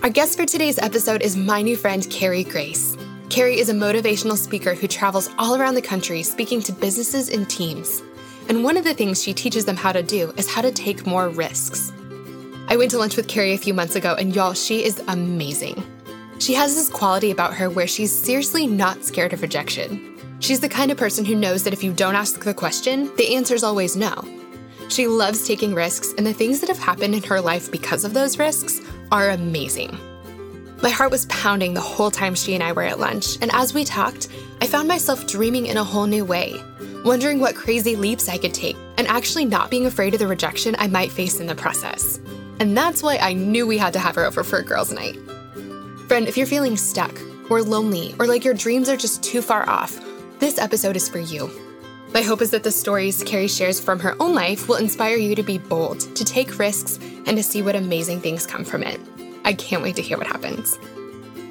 Our guest for today's episode is my new friend, Carrie Grace. Carrie is a motivational speaker who travels all around the country speaking to businesses and teams. And one of the things she teaches them how to do is how to take more risks. I went to lunch with Carrie a few months ago, and y'all, she is amazing. She has this quality about her where she's seriously not scared of rejection. She's the kind of person who knows that if you don't ask the question, the answer's always no. She loves taking risks, and the things that have happened in her life because of those risks are amazing. My heart was pounding the whole time she and I were at lunch, and as we talked, I found myself dreaming in a whole new way, wondering what crazy leaps I could take, and actually not being afraid of the rejection I might face in the process. And that's why I knew we had to have her over for a girls' night. Friend, if you're feeling stuck, or lonely, or like your dreams are just too far off, this episode is for you. My hope is that the stories Carrie shares from her own life will inspire you to be bold, to take risks, and to see what amazing things come from it. I can't wait to hear what happens.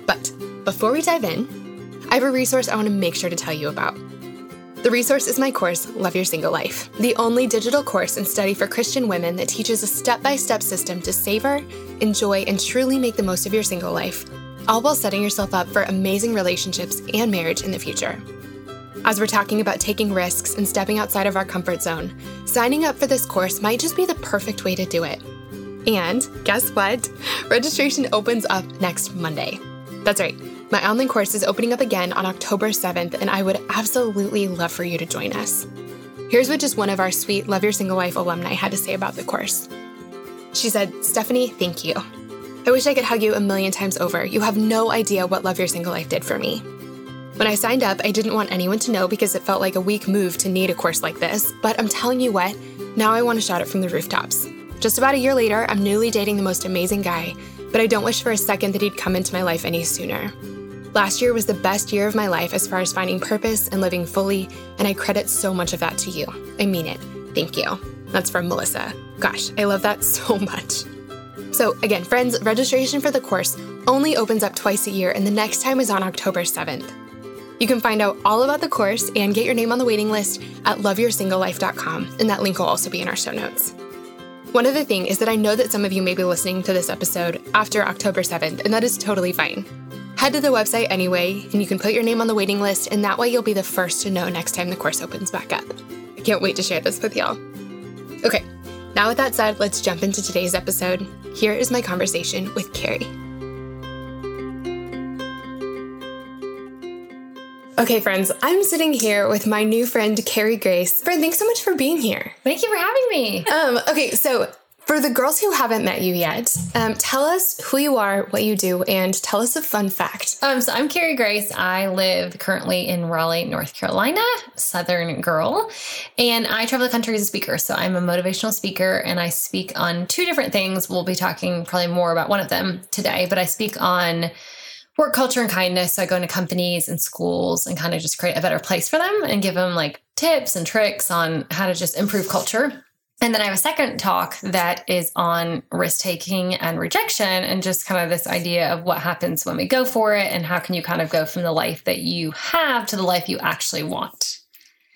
But before we dive in, I have a resource I want to make sure to tell you about. The resource is my course, Love Your Single Life, the only digital course and study for Christian women that teaches a step-by-step system to savor, enjoy, and truly make the most of your single life, all while setting yourself up for amazing relationships and marriage in the future. As we're talking about taking risks and stepping outside of our comfort zone, signing up for this course might just be the perfect way to do it. And guess what? Registration opens up next Monday. That's right. My online course is opening up again on October 7th, and I would absolutely love for you to join us. Here's what just one of our sweet Love Your Single Life alumni had to say about the course. She said, "Stephanie, thank you. I wish I could hug you a million times over. You have no idea what Love Your Single Life did for me. When I signed up, I didn't want anyone to know because it felt like a weak move to need a course like this, but I'm telling you what, now I want to shout it from the rooftops. Just about a year later, I'm newly dating the most amazing guy, but I don't wish for a second that he'd come into my life any sooner. Last year was the best year of my life as far as finding purpose and living fully, and I credit so much of that to you. I mean it. Thank you." That's from Melissa. Gosh, I love that so much. So again, friends, registration for the course only opens up twice a year, and the next time is on October 7th. You can find out all about the course and get your name on the waiting list at loveyoursinglelife.com, and that link will also be in our show notes. One other thing is that I know that some of you may be listening to this episode after October 7th, and that is totally fine. Head to the website anyway, and you can put your name on the waiting list, and that way you'll be the first to know next time the course opens back up. I can't wait to share this with y'all. Okay, now with that said, let's jump into today's episode. Here is my conversation with Carrie. Okay, friends, I'm sitting here with my new friend, Carrie Grace. Friend, thanks so much for being here. Thank you for having me. Okay, so for the girls who haven't met you yet, tell us who you are, what you do, and tell us a fun fact. So I'm Carrie Grace. I live currently in Raleigh, North Carolina, Southern girl, and I travel the country as a speaker. So I'm a motivational speaker, and I speak on two different things. We'll be talking probably more about one of them today, but I speak on work culture and kindness. So I go into companies and schools and kind of just create a better place for them and give them like tips and tricks on how to just improve culture. And then I have a second talk that is on risk-taking and rejection and just kind of this idea of what happens when we go for it and how can you kind of go from the life that you have to the life you actually want.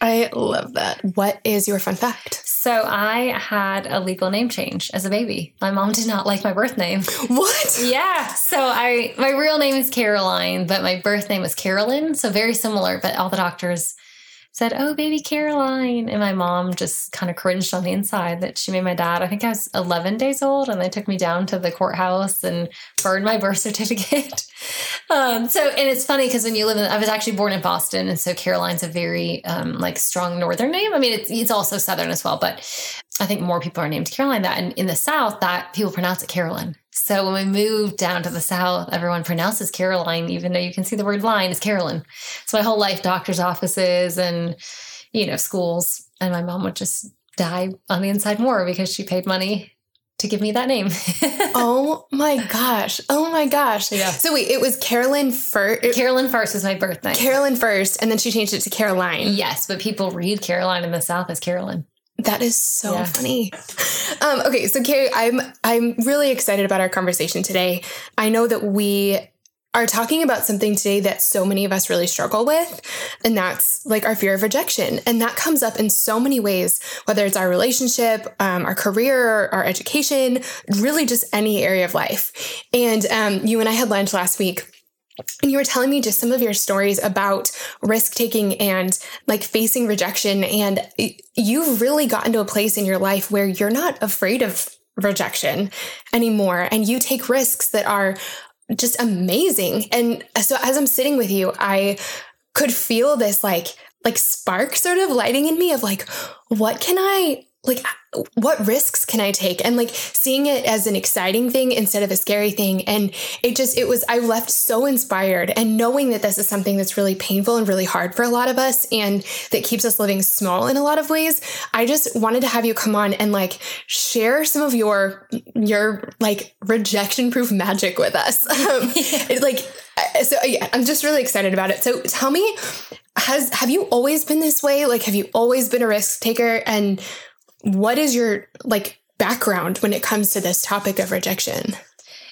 I love that. What is your fun fact? So I had a legal name change as a baby. My mom did not like my birth name. What? Yeah. So my real name is Caroline, but my birth name was Carolyn. So very similar, but all the doctors said, "Oh, baby Caroline." And my mom just kind of cringed on the inside that she made my dad. I think I was 11 days old, and they took me down to the courthouse and burned my birth certificate. And it's funny because when you live in, I was actually born in Boston. And so Caroline's a very strong Northern name. I mean, it's also Southern as well, but I think more people are named Caroline that. And in the South that people pronounce it Carolyn. So when we moved down to the South, everyone pronounces Caroline, even though you can see the word line is Carolyn. So my whole life, doctor's offices and, schools. And my mom would just die on the inside more because she paid money to give me that name. Oh my gosh. Oh my gosh. Yeah. So wait, it was Carolyn first. Carolyn first is my birth name. Carolyn first. And then she changed it to Caroline. Yes. But people read Caroline in the South as Carolyn. That is so funny. Okay. So Carrie, I'm really excited about our conversation today. I know that we are talking about something today that so many of us really struggle with, and that's like our fear of rejection. And that comes up in so many ways, whether it's our relationship, our career, our education, really just any area of life. And you and I had lunch last week, and you were telling me just some of your stories about risk-taking and like facing rejection. And you've really gotten to a place in your life where you're not afraid of rejection anymore. And you take risks that are just amazing. And so as I'm sitting with you, I could feel this like spark sort of lighting in me of like, what risks can I take? And like seeing it as an exciting thing instead of a scary thing. And I left so inspired, and knowing that this is something that's really painful and really hard for a lot of us, and that keeps us living small in a lot of ways. I just wanted to have you come on and like share some of your like rejection proof magic with us. I'm just really excited about it. So tell me, have you always been this way? Like, have you always been a risk taker? And what is your like background when it comes to this topic of rejection?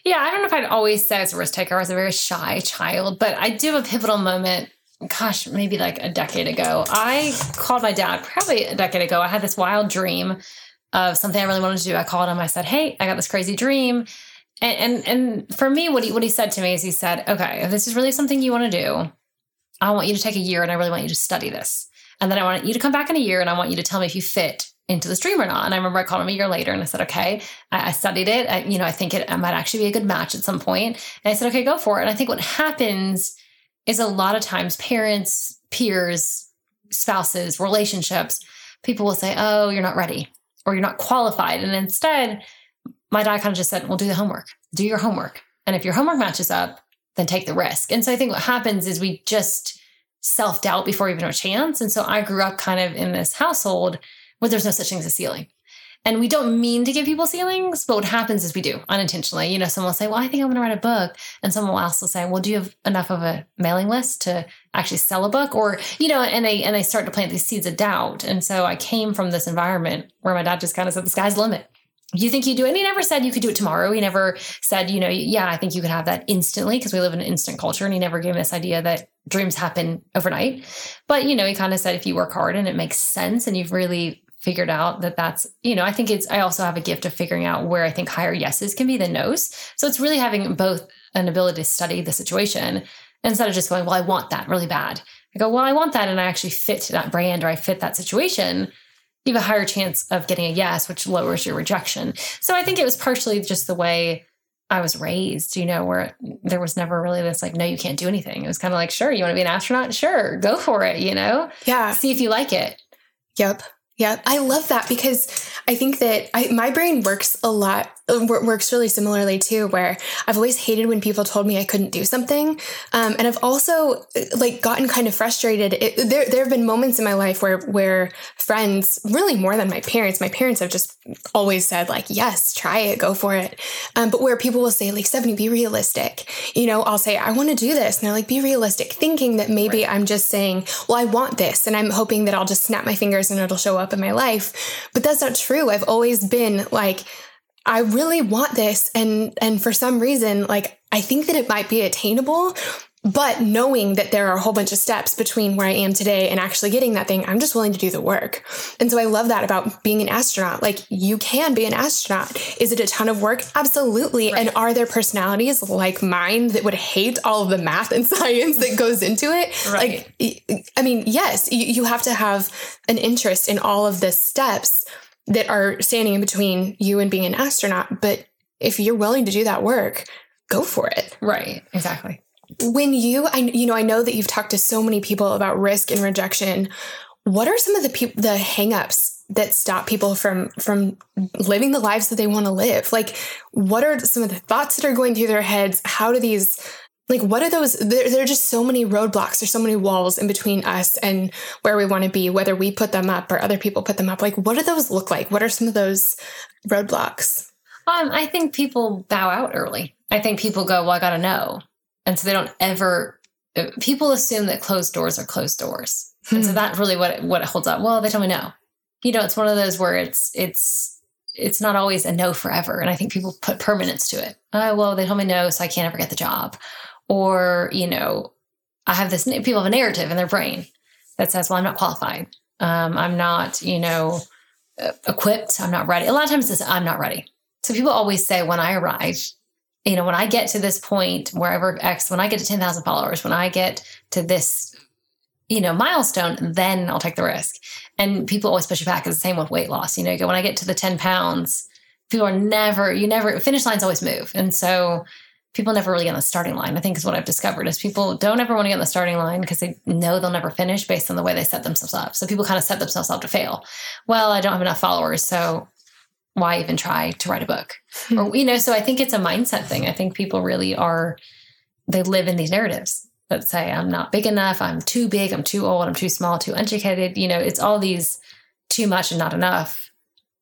Yeah. I don't know if I'd always say I was a risk taker. I was a very shy child, but I do have a pivotal moment. Gosh, maybe like a decade ago, I called my dad probably a decade ago. I had this wild dream of something I really wanted to do. I called him. I said, "Hey, I got this crazy dream." And for me, what he said to me is he said, "Okay, if this is really something you want to do, I want you to take a year, and I really want you to study this. And then I want you to come back in a year, and I want you to tell me if you fit into this dream or not." And I remember I called him a year later, and I said, "Okay, I studied it. I think it might actually be a good match at some point." And I said, "Okay, go for it." And I think what happens is a lot of times parents, peers, spouses, relationships, people will say, "Oh, you're not ready," or "You're not qualified." And instead, my dad kind of just said, "Well, do the homework, do your homework. And if your homework matches up, then take the risk." And so I think what happens is we just self-doubt before we even have a chance. And so I grew up kind of in this household where there's no such thing as a ceiling. And we don't mean to give people ceilings, but what happens is we do unintentionally. Someone will say, "Well, I think I'm going to write a book." And someone else will say, "Well, do you have enough of a mailing list to actually sell a book?" Or, and they start to plant these seeds of doubt. And so I came from this environment where my dad just kind of said, "The sky's the limit. You think you do it." And he never said you could do it tomorrow. He never said, I think you could have that instantly, because we live in an instant culture. And he never gave me this idea that dreams happen overnight. But, he kind of said, if you work hard and it makes sense and you've really figured out that that's, I think I also have a gift of figuring out where I think higher yeses can be than no's. So it's really having both an ability to study the situation instead of just going, "Well, I want that really bad." I go, "Well, I want that. And I actually fit that brand, or I fit that situation." You have a higher chance of getting a yes, which lowers your rejection. So I think it was partially just the way I was raised, where there was never really this like, "No, you can't do anything." It was kind of like, "Sure, you want to be an astronaut? Sure, go for it," Yeah. See if you like it. Yep. Yeah. I love that, because I think that my brain works really similarly too, where I've always hated when people told me I couldn't do something. And I've also like gotten kind of frustrated. There have been moments in my life where friends, really more than my parents have just always said like, "Yes, try it, go for it." But where people will say like, "Stephanie, be realistic." I'll say, "I want to do this." And they're like, "Be realistic," thinking that maybe I'm just saying, "Well, I want this," and I'm hoping that I'll just snap my fingers and it'll show up in my life. But that's not true. I've always been like, I really want this. And for some reason, like, I think that it might be attainable, but knowing that there are a whole bunch of steps between where I am today and actually getting that thing, I'm just willing to do the work. And so I love that about being an astronaut. Like, you can be an astronaut. Is it a ton of work? Absolutely. Right. And are there personalities like mine that would hate all of the math and science that goes into it? Right. Like, I mean, yes, you have to have an interest in all of the steps that are standing in between you and being an astronaut. But if you're willing to do that work, go for it. Right. Exactly. When I know that you've talked to so many people about risk and rejection. What are some of the hangups that stop people from living the lives that they want to live? Like, what are some of the thoughts that are going through their heads? How do these, like, what are those? There are just so many roadblocks. There's so many walls in between us and where we want to be, whether we put them up or other people put them up. Like, what do those look like? What are some of those roadblocks? I think people bow out early. I think people go, well, I got to know. And so they don't ever, people assume that closed doors are closed doors. Hmm. And so that's really what it holds up. Well, they told me no. You know, it's one of those where it's not always a no forever. And I think people put permanence to it. Oh, well, they told me no, so I can't ever get the job. Or, you know, I have this, people have a narrative in their brain that says, well, I'm not qualified. I'm not, you know, equipped. I'm not ready. A lot of times it's, I'm not ready. So people always say, when I arrive, you know, when I get to this point, wherever X, when I get to 10,000 followers, when I get to this, you know, milestone, then I'll take the risk. And people always push it back. It's the same with weight loss. You know, when I get to the 10 pounds, people are never, finish lines always move. And so people never really get on the starting line, I think is what I've discovered, is people don't ever want to get on the starting line because they know they'll never finish based on the way they set themselves up. So people kind of set themselves up to fail. Well, I don't have enough followers, so why even try to write a book? Or, you know, so I think it's a mindset thing. I think people really are, they live in these narratives that say, I'm not big enough, I'm too big, I'm too old, I'm too small, too uneducated. You know, it's all these too much and not enough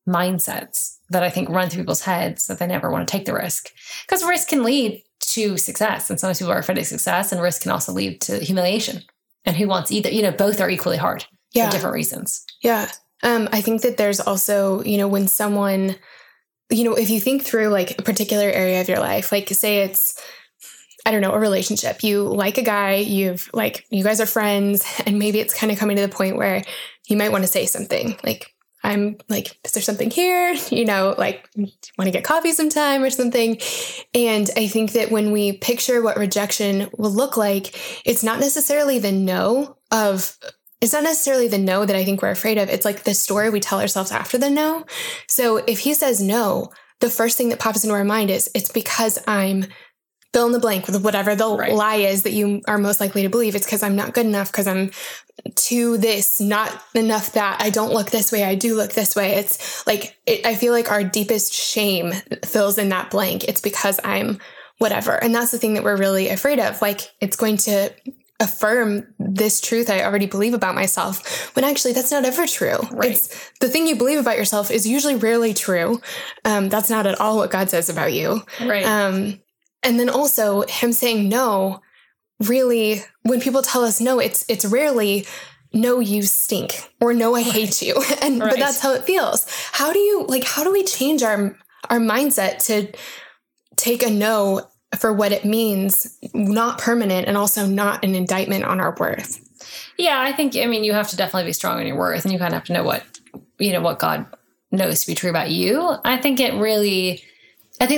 mindsets that I think run through people's heads that they never want to take the risk, because risk can lead to success. And sometimes people are afraid of success, and risk can also lead to humiliation. And who wants either? You know, both are equally hard for different reasons. Yeah. I think that there's also, you know, when someone, you know, if you think through like a particular area of your life, like say it's, I don't know, a relationship, you like a guy, you've like, you guys are friends, and maybe it's kind of coming to the point where you might want to say something like, I'm like, is there something here? You know, like, want to get coffee sometime or something. And I think that when we picture what rejection will look like, it's not necessarily the no of, it's not necessarily the no that I think we're afraid of. It's like the story we tell ourselves after the no. So if he says no, the first thing that pops into our mind is, it's because I'm fill in the blank with whatever the lie is that you are most likely to believe. It's because I'm not good enough, because I'm too this, not enough that, I don't look this way, I do look this way. It's like, I feel like our deepest shame fills in that blank. It's because I'm whatever. And that's the thing that we're really afraid of. Like, it's going to affirm this truth I already believe about myself, when actually that's not ever true. Right. It's the thing you believe about yourself is usually rarely true. That's not at all what God says about you. Right. And then also him saying no, really, when people tell us no, it's rarely, no, you stink, or no, I hate you. And but that's how it feels. How do you, like, how do we change our mindset to take a no for what it means, not permanent, and also not an indictment on our worth? Yeah, I think, I mean, you have to definitely be strong in your worth, and you kind of have to know what, you know, what God knows to be true about you. I think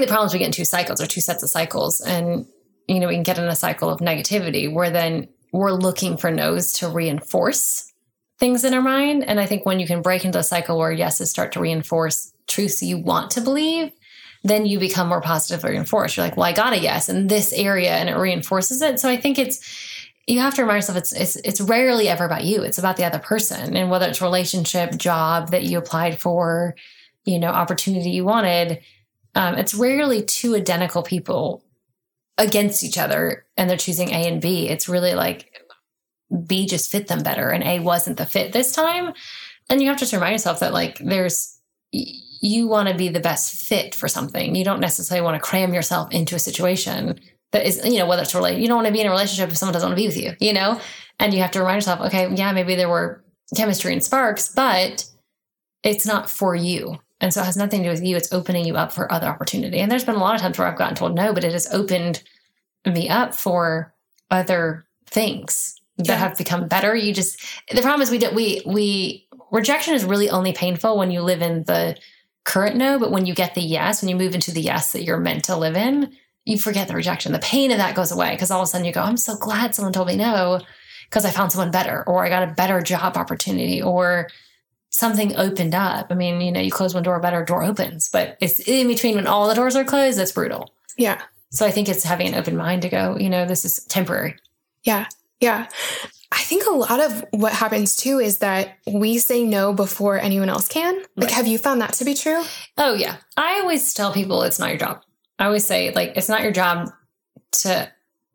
the problem is we get in two cycles, or two sets of cycles, and, you know, we can get in a cycle of negativity where then we're looking for no's to reinforce things in our mind. And I think when you can break into a cycle where yeses start to reinforce truths you want to believe, then you become more positive or reinforced. You're like, well, I got a yes in this area, and it reinforces it. So I think you have to remind yourself, it's rarely ever about you. It's about the other person, and whether it's relationship, job that you applied for, you know, opportunity you wanted. It's rarely two identical people against each other, and they're choosing A and B. It's really like B just fit them better, and A wasn't the fit this time. And you have to just remind yourself that, like, you want to be the best fit for something. You don't necessarily want to cram yourself into a situation that is, you know, whether it's related, you don't want to be in a relationship if someone doesn't want to be with you, you know, and you have to remind yourself, okay, yeah, maybe there were chemistry and sparks, but it's not for you. And so it has nothing to do with you. It's opening you up for other opportunity. And there's been a lot of times where I've gotten told no, but it has opened me up for other things that have become better. The problem is rejection is really only painful when you live in the current no, but when you get the yes, when you move into the yes that you're meant to live in, you forget the rejection. The pain of that goes away, because all of a sudden you go, I'm so glad someone told me no, because I found someone better, or I got a better job opportunity, or something opened up. I mean, you know, you close one door, a better door opens, but it's in between when all the doors are closed. That's brutal. Yeah. So I think it's having an open mind to go, you know, this is temporary. Yeah. Yeah. I think a lot of what happens too is that we say no before anyone else can. Like, have you found that to be true? Oh yeah. I always tell people it's not your job. I always say, like, it's not your job to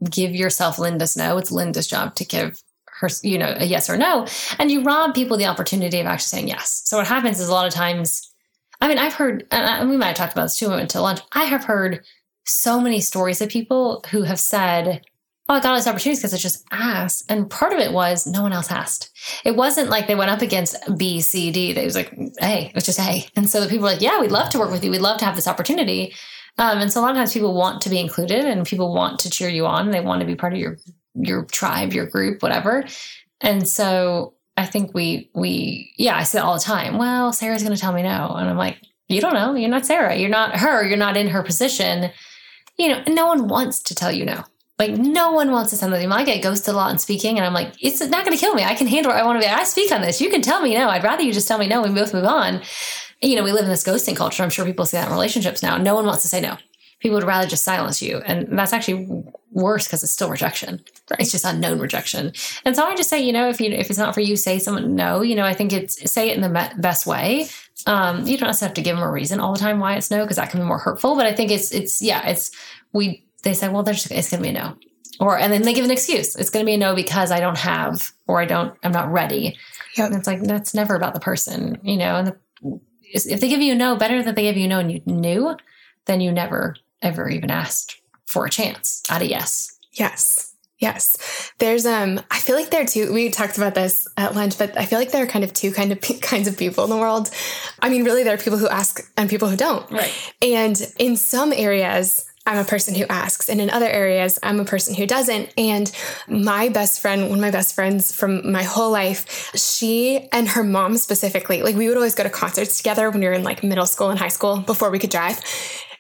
give yourself Linda's no. It's Linda's job to give her, you know, a yes or no. And you rob people the opportunity of actually saying yes. So what happens is, a lot of times, I mean, I've heard, and we might have talked about this too when we went to lunch. I have heard so many stories of people who have said, oh, I got all these opportunities because I just asked. And part of it was no one else asked. It wasn't like they went up against B, C, D. They was like, hey, it was just A. And so the people were like, yeah, we'd love to work with you. We'd love to have this opportunity. And so a lot of times people want to be included and people want to cheer you on. They want to be part of your tribe, your group, whatever. And so I think I say all the time, well, Sarah's going to tell me no. And I'm like, you don't know. You're not Sarah. You're not her. You're not in her position. You know, no one wants to tell you no. Like, no one wants to tell me. I get ghosted a lot in speaking, and I'm like, it's not going to kill me. I can handle it. I want to be. I speak on this. You can tell me no. I'd rather you just tell me no. We both move on. You know, we live in this ghosting culture. I'm sure people see that in relationships now. No one wants to say no. People would rather just silence you. And that's actually worse because it's still rejection. Right. It's just unknown rejection. And so I just say, you know, if it's not for you, say someone no. You know, I think it's say it in the best way. You don't have to give them a reason all the time why it's no, because that can be more hurtful. But I think they say, well, it's going to be a no. And then they give an excuse. It's going to be a no because I don't have, or I'm not ready. Yep. And it's like, that's never about the person, you know, and if they give you a no, better that they give you a no and you knew, then you never, ever even asked for a chance at a yes. Yes. Yes. There's, I feel like there are two, we talked about this at lunch, but I feel like there are kind of two kinds of people in the world. I mean, really there are people who ask and people who don't. Right. And in some areas, I'm a person who asks, and in other areas, I'm a person who doesn't. And my best friend, one of my best friends from my whole life, she and her mom specifically, like we would always go to concerts together when we were in like middle school and high school before we could drive.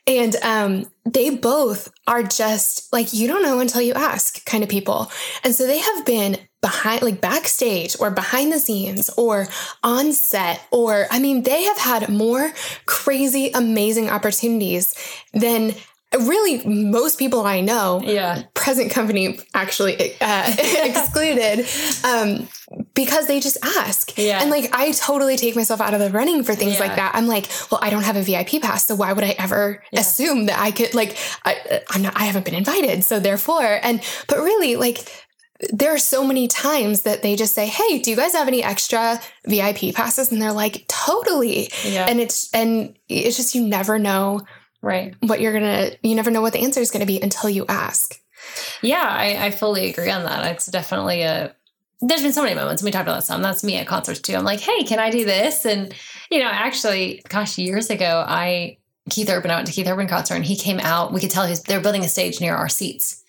And they both are just like, you don't know until you ask kind of people. And so they have been behind, like backstage or behind the scenes or on set, or I mean, they have had more crazy, amazing opportunities than really most people I know, yeah. Present company actually excluded, because they just ask. Yeah. And like, I totally take myself out of the running for things like that. I'm like, well, I don't have a VIP pass. So why would I ever assume that I could I haven't been invited. So therefore, but really like there are so many times that they just say, hey, do you guys have any extra VIP passes? And they're like, totally. Yeah. And it's just, you never know. Right. You never know what the answer is going to be until you ask. Yeah, I fully agree on that. It's definitely there's been so many moments. We talked about some. That's me at concerts too. I'm like, hey, can I do this? And, you know, actually, gosh, years ago, I went to Keith Urban concert and he came out. We could tell they're building a stage near our seats,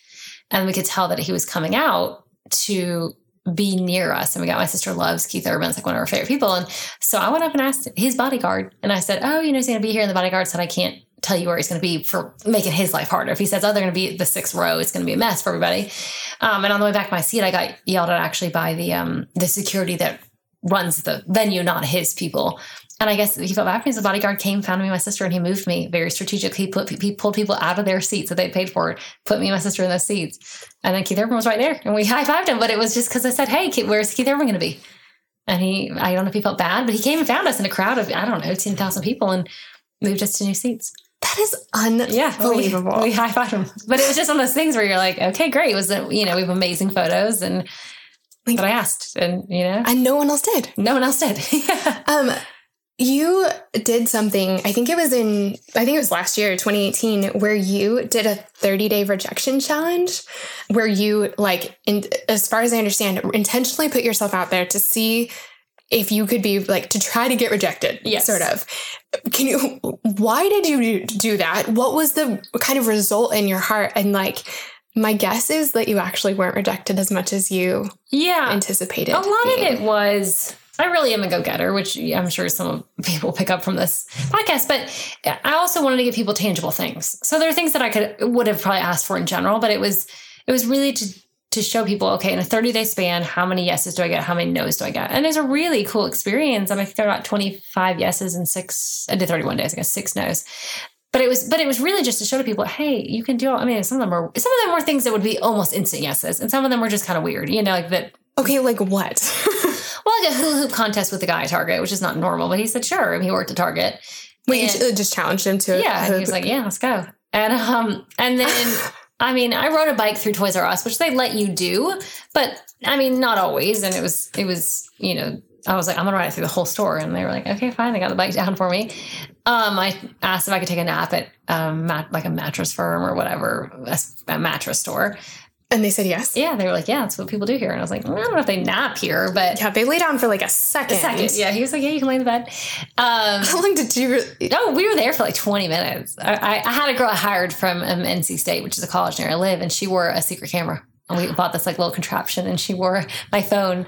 and we could tell that he was coming out to be near us. And my sister loves Keith Urban. It's like one of her favorite people. And so I went up and asked his bodyguard and I said, oh, you know, he's going to be here. And the bodyguard said, I can't tell you where he's going to be for making his life harder. If he says, oh, they're going to be the sixth row, it's going to be a mess for everybody. And on the way back to my seat, I got yelled at actually by the security that runs the venue, not his people. And I guess he felt bad for me. The bodyguard came, found me, my sister, and he moved me very strategically. He pulled people out of their seats that they paid for, put me and my sister in those seats. And then Keith Urban was right there and we high-fived him. But it was just because I said, hey, where's Keith Urban going to be? And I don't know if he felt bad, but he came and found us in a crowd of, I don't know, 10,000 people and moved us to new seats. That is unbelievable. Yeah, we high-fived him. But it was just one of those things where you're like, okay, great. It was, we have amazing photos and like, but I asked and, you know. And no one else did. Yeah. You did something, I think it was last year, 2018, where you did a 30-day rejection challenge where you as far as I understand, intentionally put yourself out there to see if you could be to try to get rejected, yes. Sort of. Why did you do that? What was the kind of result in your heart? And my guess is that you actually weren't rejected as much as you anticipated. A lot of it was, I really am a go-getter, which I'm sure some people pick up from this podcast, but I also wanted to give people tangible things. So there are things that I would have probably asked for in general, but it was really to show people, okay, in a 30-day span, how many yeses do I get? How many no's do I get? And it was a really cool experience. I think there were about 25 yeses and 31 days, I guess, 6 no's. But it was really just to show to people, hey, you can do all, I mean, some of them were things that would be almost instant yeses. And some of them were just kind of weird, that. Okay. Like what? Well, like a hula hoop contest with the guy at Target, which is not normal, but he said, sure. I mean, he worked at Target. Wait, you just challenged him to it. Yeah. And he was like, yeah, let's go. And then, I mean, I rode a bike through Toys R Us, which they let you do, but I mean, not always. And it was, I was like, I'm gonna ride it through the whole store. And they were like, okay, fine. They got the bike down for me. I asked if I could take a nap at like a Mattress Firm or whatever, a mattress store. And they said yes? Yeah, they were like, yeah, that's what people do here. And I was like, I don't know if they nap here, but... Yeah, they lay down for like a second. Yeah, he was like, yeah, you can lay in the bed. How long did you... No, we were there for like 20 minutes. I had a girl I hired from NC State, which is a college near I live, and she wore a secret camera. And we bought this like little contraption, and she wore my phone...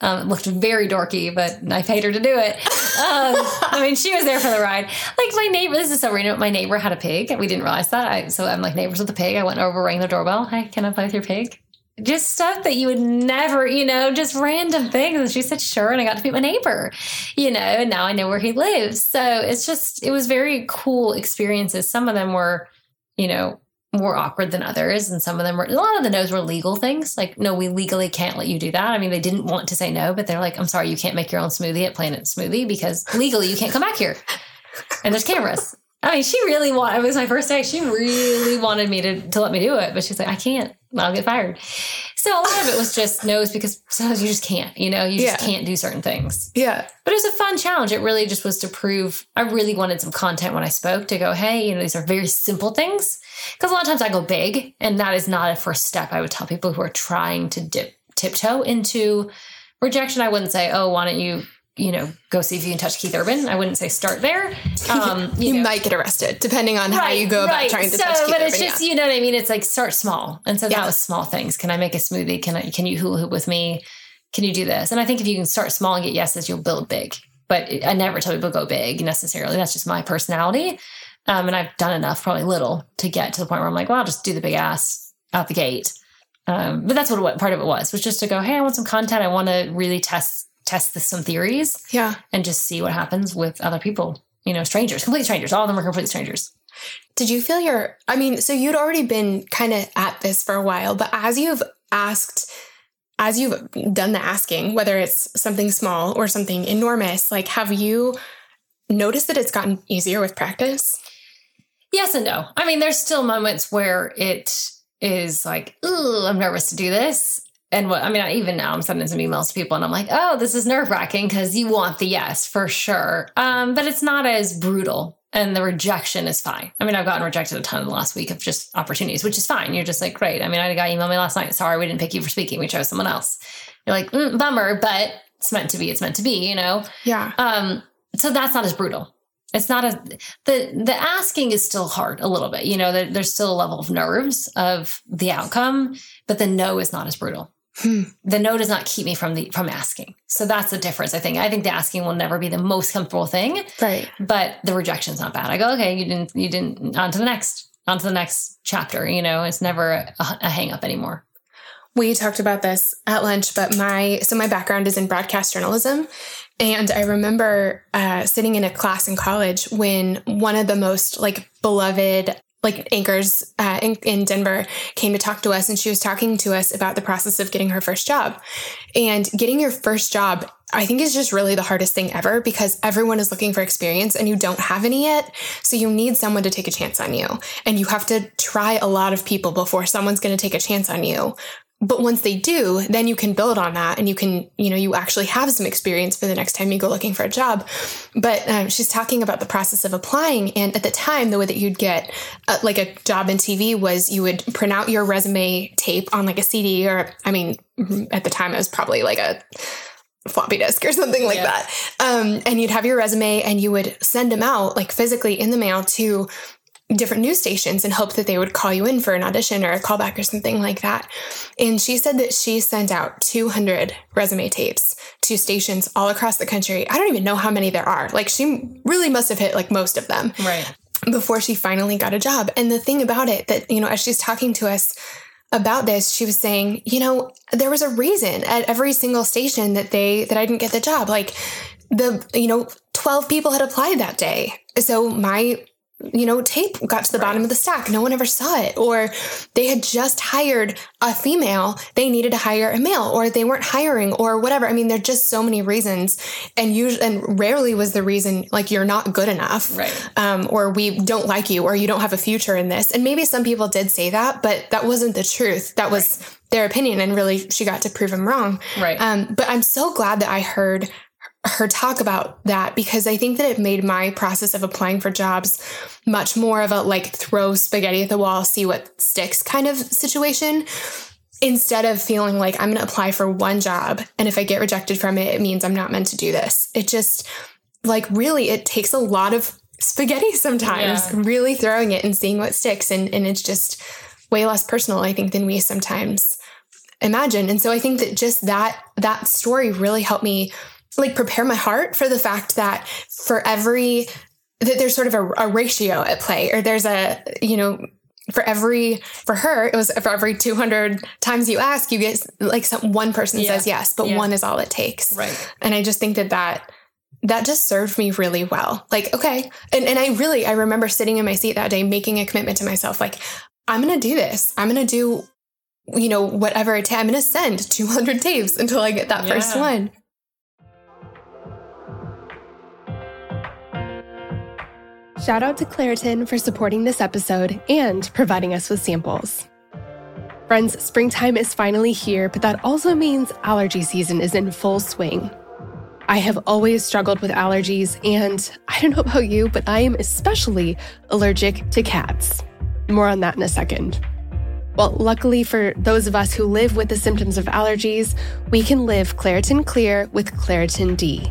it looked very dorky, but I paid her to do it. I mean, she was there for the ride. Like my neighbor, this is so random. My neighbor had a pig. We didn't realize that. So I'm like neighbors with a pig. I went over, rang the doorbell. Hi, can I play with your pig? Just stuff that you would never, just random things. And she said, sure. And I got to meet my neighbor, and now I know where he lives. So it's just, it was very cool experiences. Some of them were, more awkward than others. And some of them were, a lot of the no's were legal things. Like, no, we legally can't let you do that. I mean, they didn't want to say no, but they're like, I'm sorry, you can't make your own smoothie at Planet Smoothie because legally you can't come back here. And there's cameras. I mean, she really wanted, it was my first day. She really wanted me to let me do it, but she's like, I can't, I'll get fired. So a lot of it was just no's because sometimes you just can't, just can't do certain things. Yeah. But it was a fun challenge. It really just was to prove, I really wanted some content when I spoke to go, hey, these are very simple things. Because a lot of times I go big, and that is not a first step I would tell people who are trying to tiptoe into rejection. I wouldn't say, oh, why don't you, go see if you can touch Keith Urban. I wouldn't say start there. You might get arrested depending on how you go about trying to touch Keith Urban. But it's just, you know what I mean? It's like start small. And so that was small things. Can I make a smoothie? Can you hula hoop with me? Can you do this? And I think if you can start small and get yeses, you'll build big. But I never tell people go big necessarily. That's just my personality. And I've done enough, probably little, to get to the point where I'm like, well, I'll just do the big ass out the gate. But that's what part of it was just to go, hey, I want some content. I want to really test this, some theories. Yeah. And just see what happens with other people, strangers, complete strangers. All of them are complete strangers. Did you feel so you'd already been kind of at this for a while, but as you've done the asking, whether it's something small or something enormous, like have you noticed that it's gotten easier with practice? Yes and no. I mean, there's still moments where it is like, ooh, I'm nervous to do this. And even now I'm sending some emails to people and I'm like, oh, this is nerve wracking because you want the yes for sure. But it's not as brutal and the rejection is fine. I mean, I've gotten rejected a ton in the last week of just opportunities, which is fine. You're just like, great. I mean, I got emailed me last night. Sorry, we didn't pick you for speaking. We chose someone else. You're like, bummer, but it's meant to be. It's meant to be, Yeah. So that's not as brutal. It's not the asking is still hard a little bit, there's still a level of nerves of the outcome, but the no is not as brutal. The no does not keep me from asking. So that's the difference. I think the asking will never be the most comfortable thing, right? But the rejection's not bad. I go, okay, you didn't on to the next chapter. It's never a hang up anymore. We talked about this at lunch, but my background is in broadcast journalism. And I remember sitting in a class in college when one of the most beloved anchors in Denver came to talk to us. And she was talking to us about the process of getting her first job. And getting your first job, I think, is just really the hardest thing ever because everyone is looking for experience and you don't have any yet. So you need someone to take a chance on you. And you have to try a lot of people before someone's going to take a chance on you. But once they do, then you can build on that and you can, you actually have some experience for the next time you go looking for a job. But she's talking about the process of applying. And at the time, the way that you'd get a job in TV was you would print out your resume tape on a CD or, I mean, at the time it was probably a floppy disk or something like that. And you'd have your resume and you would send them out physically in the mail to different news stations and hope that they would call you in for an audition or a callback or something like that. And she said that she sent out 200 resume tapes to stations all across the country. I don't even know how many there are. She really must have hit most of them, right, before she finally got a job. And the thing about it that, as she's talking to us about this, she was saying, there was a reason at every single station that I didn't get the job. 12 people had applied that day. So my tape got to the bottom of the stack. No one ever saw it. Or they had just hired a female. They needed to hire a male, or they weren't hiring or whatever. I mean, there are just so many reasons. And usually, and rarely was the reason you're not good enough, right? Or we don't like you, or you don't have a future in this. And maybe some people did say that, but that wasn't the truth. That was their opinion. And really she got to prove them wrong. Right. But I'm so glad that I heard her talk about that, because I think that it made my process of applying for jobs much more of a like throw spaghetti at the wall, see what sticks kind of situation, instead of feeling like I'm going to apply for one job, and if I get rejected from it, it means I'm not meant to do this. It just like really, it takes a lot of spaghetti sometimes, really throwing it and seeing what sticks. And it's just way less personal, I think, than we sometimes imagine. And so I think that just that story really helped me like prepare my heart for the fact that that there's sort of a ratio at play, or there's a, you know, for her, it was every 200 times you ask, you get like one person says yes, but one is all it takes. Right. And I just think that just served me really well. Like, okay. And I remember sitting in my seat that day, making a commitment to myself, like, I'm going to do this. I'm going to do, you know, whatever it takes. I'm going to send 200 tapes until I get that first one. Shout out to Claritin for supporting this episode and providing us with samples. Friends, springtime is finally here, but that also means allergy season is in full swing. I have always struggled with allergies, and I don't know about you, but I am especially allergic to cats. More on that in a second. Well, luckily for those of us who live with the symptoms of allergies, we can live Claritin Clear with Claritin D.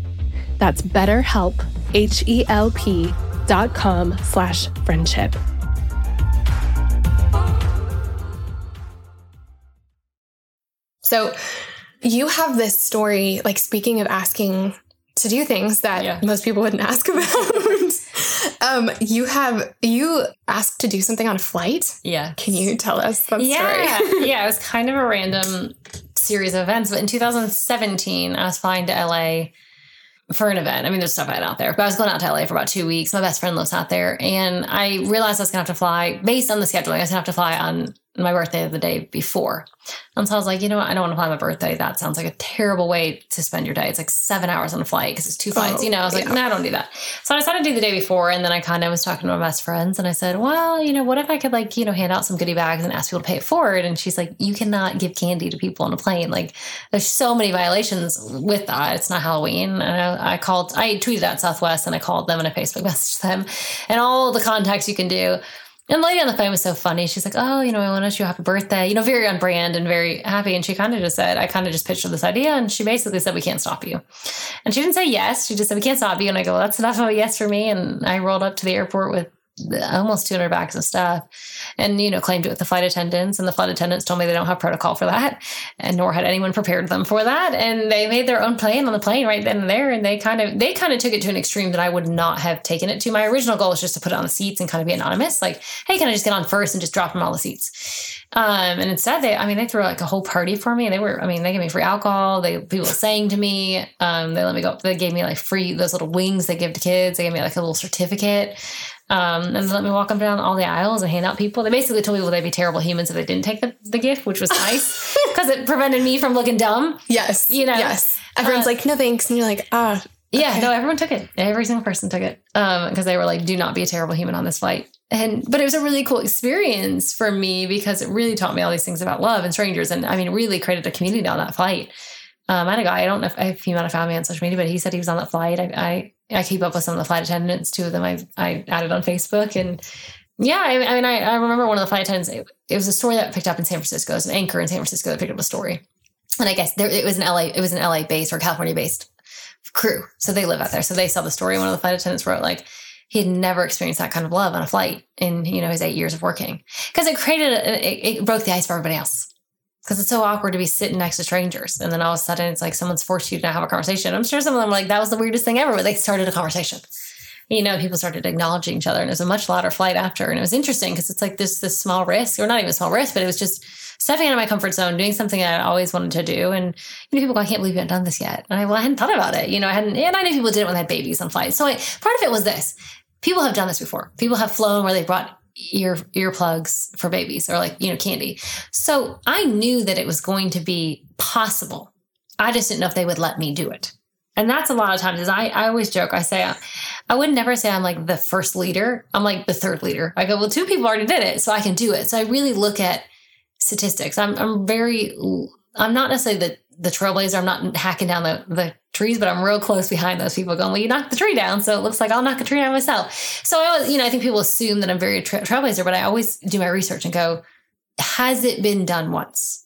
That's BetterHelp, HELP.com/friendship. So you have this story, like speaking of asking to do things that most people wouldn't ask about. You asked to do something on a flight. Yeah. Can you tell us that story? It was kind of a random series of events, but in 2017, I was flying to LA for an event. I mean, there's stuff I had out there, but I was going out to LA for about 2 weeks. My best friend lives out there. And I realized I was going to have to fly based on the scheduling. I was going to have to fly on my birthday the day before. And so I was like, you know what? I don't want to fly my birthday. That sounds like a terrible way to spend your day. It's like 7 hours on a flight because it's two flights. I was like, no, I don't do that. So I decided to do the day before. And then I kind of was talking to my best friends and I said, well, you know, what if I could like, you know, hand out some goodie bags and ask people to pay it forward? And she's like, you cannot give candy to people on a plane. Like there's so many violations with that. It's not Halloween. And I tweeted at Southwest and I called them and I Facebook messaged them and all the contacts you can do. And the lady on the phone was so funny. She's like, oh, you know, I want to wish you a happy birthday. You know, very on brand and very happy. And she kind of just said, I kind of just pitched her this idea. And she basically said, we can't stop you. And she didn't say yes. She just said, we can't stop you. And I go, well, that's enough of a yes for me. And I rolled up to the airport with almost 200 bags of stuff and, you know, claimed it with the flight attendants. And the flight attendants told me they don't have protocol for that. And nor had anyone prepared them for that. And they made their own plan on the plane right then and there. And they kind of took it to an extreme that I would not have taken it to. My original goal was just to put it on the seats and kind of be anonymous. Like, hey, can I just get on first and just drop them all the seats? And instead they threw like a whole party for me. They gave me free alcohol. People sang to me. They let me go. They gave me like free, those little wings they give to kids. They gave me like a little certificate. And let me walk them down all the aisles and hand out people. They basically told me, well, they'd be terrible humans if they didn't take the gift, which was nice because it prevented me from looking dumb. Yes. You know? Yes. Everyone's like, no, thanks. And you're like, ah. Okay. Yeah. No, everyone took it. Every single person took it. Because they were like, do not be a terrible human on this flight. But it was a really cool experience for me because it really taught me all these things about love and strangers. And really created a community on that flight. I had a guy, I don't know if he might have found me on social media, but he said he was on that flight. I keep up with some of the flight attendants. Two of them I added on Facebook. And I remember one of the flight attendants, it was a story that picked up in San Francisco. It was an anchor in San Francisco that picked up a story. And I guess it was an LA based or California based crew. So they live out there. So they saw the story. One of the flight attendants wrote like, he had never experienced that kind of love on a flight in, his 8 years of working. Because it broke the ice for everybody else. Because it's so awkward to be sitting next to strangers. And then all of a sudden it's like someone's forced you to not have a conversation. I'm sure some of them were like, that was the weirdest thing ever, but they started a conversation. People started acknowledging each other and it was a much louder flight after. And it was interesting because it's like this small risk, or not even small risk, but it was just stepping out of my comfort zone, doing something I always wanted to do. And people go, I can't believe you haven't done this yet. And I hadn't thought about it. And I knew people did it when they had babies on flights. So part of it was this. People have done this before. People have flown where they brought earplugs for babies or like, candy. So I knew that it was going to be possible. I just didn't know if they would let me do it. And that's a lot of times is I always joke. I say, I would never say I'm like the first leader. I'm like the third leader. I go, well, two people already did it, so I can do it. So I really look at statistics. I'm not necessarily the trailblazer. I'm not hacking down the trees, but I'm real close behind those people going, well, you knocked the tree down. So it looks like I'll knock a tree down myself. So I always, I think people assume that I'm very trailblazer, but I always do my research and go, has it been done once?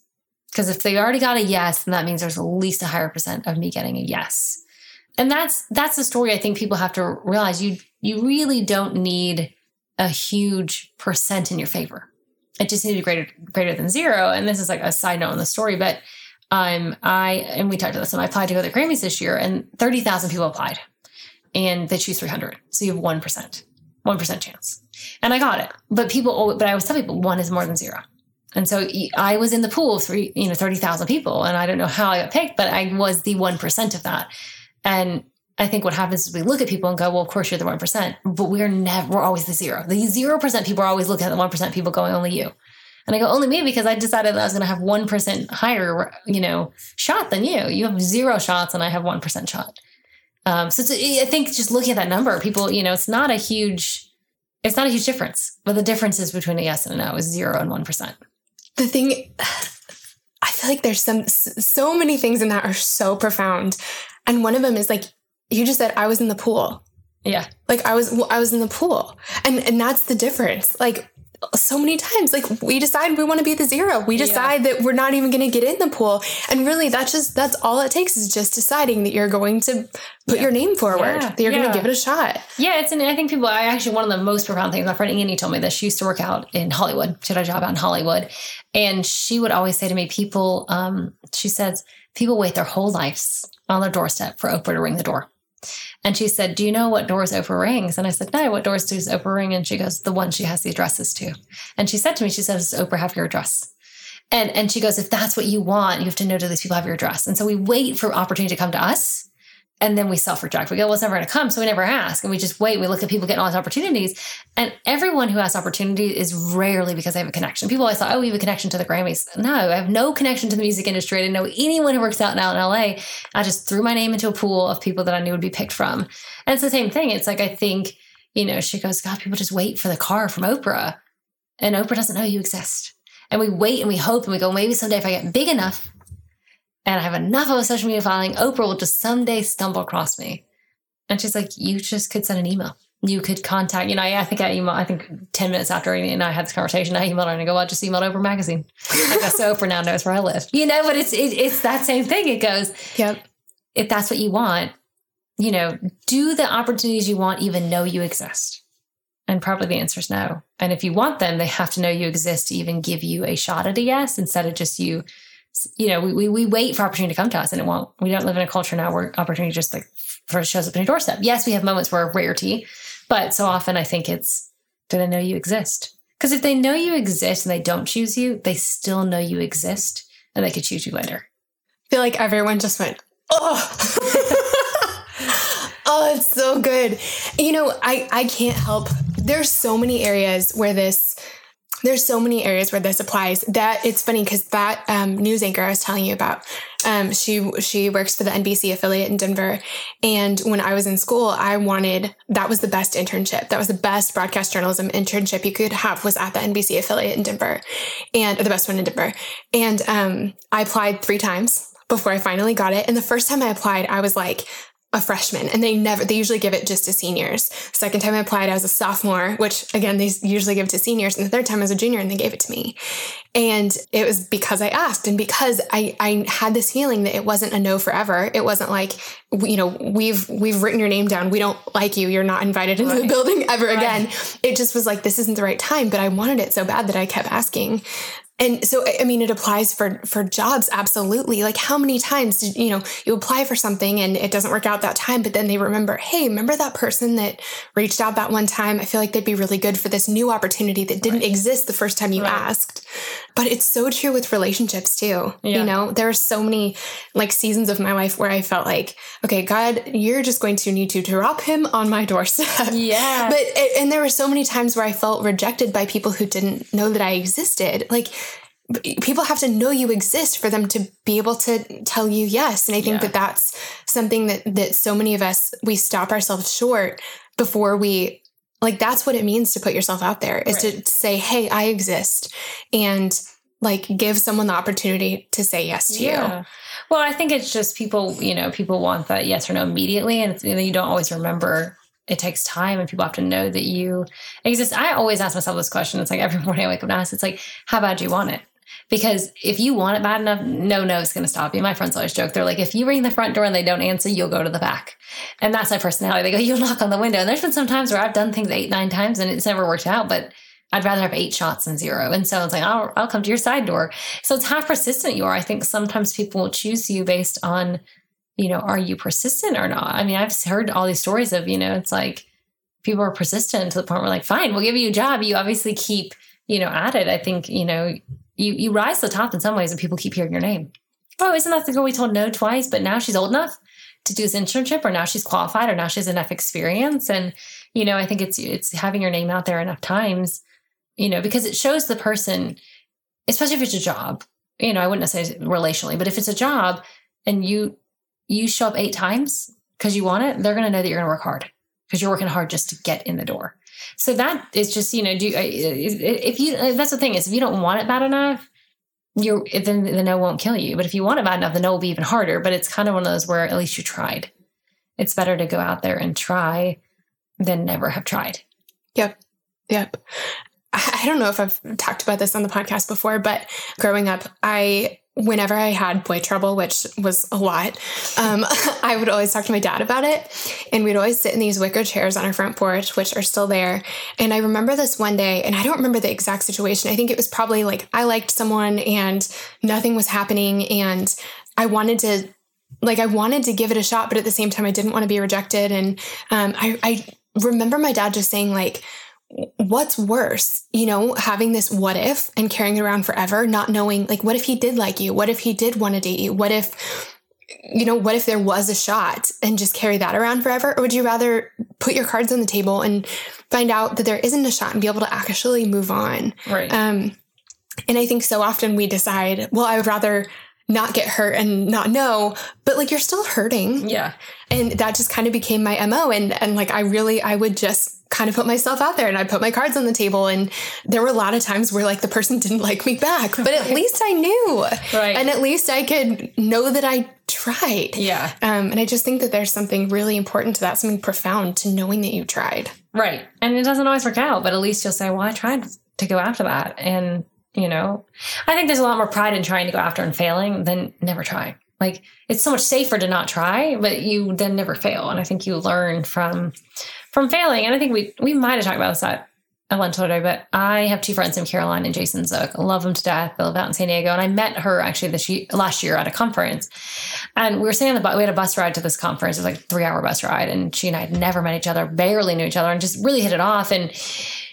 Because if they already got a yes, then that means there's at least a higher % of me getting a yes. And that's the story I think people have to realize. You really don't need a huge % in your favor. It just needs to be greater than zero. And this is like a side note on the story, but we talked about this, and I applied to go to the Grammys this year, and 30,000 people applied and they choose 300. So you have 1% chance. And I got it, but I always tell people one is more than zero. And so I was in the pool of 30,000 people, and I don't know how I got picked, but I was the 1% of that. And I think what happens is we look at people and go, well, of course you're the 1%, but we're always the zero. The 0% people are always looking at the 1% people going, only you. And I go, only me, because I decided that I was going to have 1% higher, shot than you. You have zero shots and I have 1% shot. I think just looking at that number, people, it's not a huge difference. But the difference is between a yes and a no is 0% and 1%. The thing, I feel like there's so many things in that are so profound. And one of them is like, You just said I was in the pool. Yeah. Like I was in the pool. And that's the difference. Like so many times, like we decide we want to be the zero. We decide that we're not even going to get in the pool. And really that's all it takes is just deciding that you're going to put your name forward, that you're going to give it a shot. Yeah. I think people, one of the most profound things, my friend Annie told me this. She used to work out in Hollywood. She had a job out in Hollywood. And she would always say to me, people wait their whole lives on their doorstep for Oprah to ring the door. And she said, do you know what doors Oprah rings? And I said, no, what doors does Oprah ring? And she goes, the one she has the addresses to. And she said to me, she says, does Oprah have your address? And she goes, if that's what you want, you have to know do these people have your address. And so we wait for opportunity to come to us. And then we self-reject. We go, well, it's never going to come. So we never ask. And we just wait. We look at people getting all these opportunities. And everyone who has opportunity is rarely because they have a connection. People always thought, oh, we have a connection to the Grammys. No, I have no connection to the music industry. I didn't know anyone who works out in LA. I just threw my name into a pool of people that I knew would be picked from. And it's the same thing. It's like, I think, she goes, God, people just wait for the car from Oprah. And Oprah doesn't know you exist. And we wait and we hope and we go, maybe someday if I get big enough, and I have enough of a social media following, Oprah will just someday stumble across me. And she's like, you just could send an email. You could contact, I think 10 minutes after Annie and I had this conversation, I emailed her and I go, well, I just emailed Oprah Magazine. I guess Oprah now knows where I live. But it's that same thing. It goes, if that's what you want, do the opportunities you want even know you exist? And probably the answer is no. And if you want them, they have to know you exist to even give you a shot at a yes instead of just you. We wait for opportunity to come to us and it won't. We don't live in a culture now where opportunity just shows up on your doorstep. Yes, we have moments where rarity, but so often I think it's, do they know you exist? Because if they know you exist and they don't choose you, they still know you exist and they could choose you later. I feel like everyone just went, oh, it's so good. I can't help. There's so many areas where this applies that it's funny because that news anchor I was telling you about, she works for the NBC affiliate in Denver. And when I was in school, that was the best internship. That was the best broadcast journalism internship you could have was at the NBC affiliate in Denver and the best one in Denver. And I applied 3 times before I finally got it. And the first time I applied, I was like, a freshman, and they usually give it just to seniors. Second time I applied, I was a sophomore, which again, they usually give to seniors. And the third time I was a junior and they gave it to me. And it was because I asked and because I had this feeling that it wasn't a no forever. It wasn't like, we've written your name down. We don't like you. You're not invited into the building ever again. It just was like, this isn't the right time, but I wanted it so bad that I kept asking. And so, it applies for jobs. Absolutely. Like how many times did, you apply for something and it doesn't work out that time, but then they remember, hey, remember that person that reached out that one time? I feel like they'd be really good for this new opportunity that didn't exist the first time you asked. But it's so true with relationships too. Yeah. There are so many seasons of my life where I felt like, okay, God, you're just going to need to drop him on my doorstep. Yeah. And there were so many times where I felt rejected by people who didn't know that I existed. People have to know you exist for them to be able to tell you yes. And I think that that's something that so many of us, we stop ourselves short before we, that's what it means to put yourself out there is to say, hey, I exist and give someone the opportunity to say yes to you. Well, I think it's just people want that yes or no immediately. And you don't always remember. It takes time and people have to know that you exist. I always ask myself this question. It's every morning I wake up and ask, how bad do you want it? Because if you want it bad enough, no is going to stop you. My friends always joke. They're like, if you ring the front door and they don't answer, you'll go to the back. And that's my personality. They go, you'll knock on the window. And there's been some times where I've done things 8-9 times and it's never worked out, but I'd rather have 8 shots than 0. And so it's I'll come to your side door. So it's how persistent you are. I think sometimes people will choose you based on, are you persistent or not? I've heard all these stories of, people are persistent to the point where fine, we'll give you a job. You obviously keep, at it. I think, you rise to the top in some ways and people keep hearing your name. Oh, isn't that the girl we told no twice, but now she's old enough to do this internship or now she's qualified or now she has enough experience. And, I think it's having your name out there enough times, because it shows the person, especially if it's a job, I wouldn't necessarily relationally, but if it's a job and you show up 8 times because you want it, they're going to know that you're going to work hard because you're working hard just to get in the door. So that is just, that's the thing is, if you don't want it bad enough, then the no won't kill you. But if you want it bad enough, the no will be even harder. But it's kind of one of those where at least you tried. it's better to go out there and try than never have tried. Yep. Yep. I don't know if I've talked about this on the podcast before, but growing up, whenever I had boy trouble, which was a lot, I would always talk to my dad about it. And we'd always sit in these wicker chairs on our front porch, which are still there. And I remember this one day, and I don't remember the exact situation. I think it was probably like I liked someone and nothing was happening. And I wanted to give it a shot, but at the same time, I didn't want to be rejected. And I remember my dad just saying like, what's worse, you know, having this what if and carrying it around forever, not knowing like, what if he did like you? What if he did want to date you? What if, you know, what if there was a shot and just carry that around forever? Or would you rather put your cards on the table and find out that there isn't a shot and be able to actually move on? Right. And I think so often we decide, well, I would rather not get hurt and not know, but like, you're still hurting. Yeah. And that just kind of became my MO. And like, I would just kind of put myself out there and I put my cards on the table. And there were a lot of times where like the person didn't like me back, but at least I knew. Right. And at least I could know that I tried. Yeah. And I just think that there's something really important to that, something profound to knowing that you tried. Right. And it doesn't always work out, but at least you'll say, well, I tried to go after that. And you know, I think there's a lot more pride in trying to go after and failing than never trying. Like it's so much safer to not try, but you then never fail. And I think you learn from failing. And I think we might've talked about this at lunch today, but I have two friends named Caroline and Jason Zook. I love them to death. They live out in San Diego. And I met her actually last year at a conference, and we were sitting on the bus. We had a bus ride to this conference. It was like a 3-hour bus ride. And she and I had never met each other, barely knew each other, and just really hit it off. And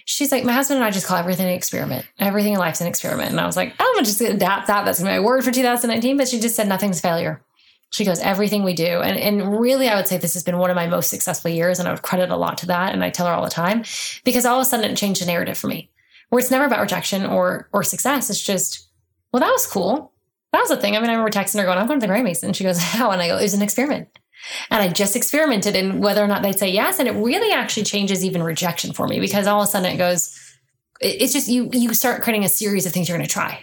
she's like, my husband and I just call everything an experiment. Everything in life's an experiment. And I was like, I'm just going to adapt that. That's my word for 2019. But she just said, nothing's failure. She goes, everything we do. And really, I would say this has been one of my most successful years. And I would credit a lot to that. And I tell her all the time, because all of a sudden it changed the narrative for me, where it's never about rejection or success. It's just, well, that was cool. That was a thing. I mean, I remember texting her going, I'm going to the Grammys. And she goes, how? And I go, it was an experiment. And I just experimented in whether or not they'd say yes. And it really actually changes even rejection for me, because all of a sudden it goes, it's just, you start creating a series of things you're going to try.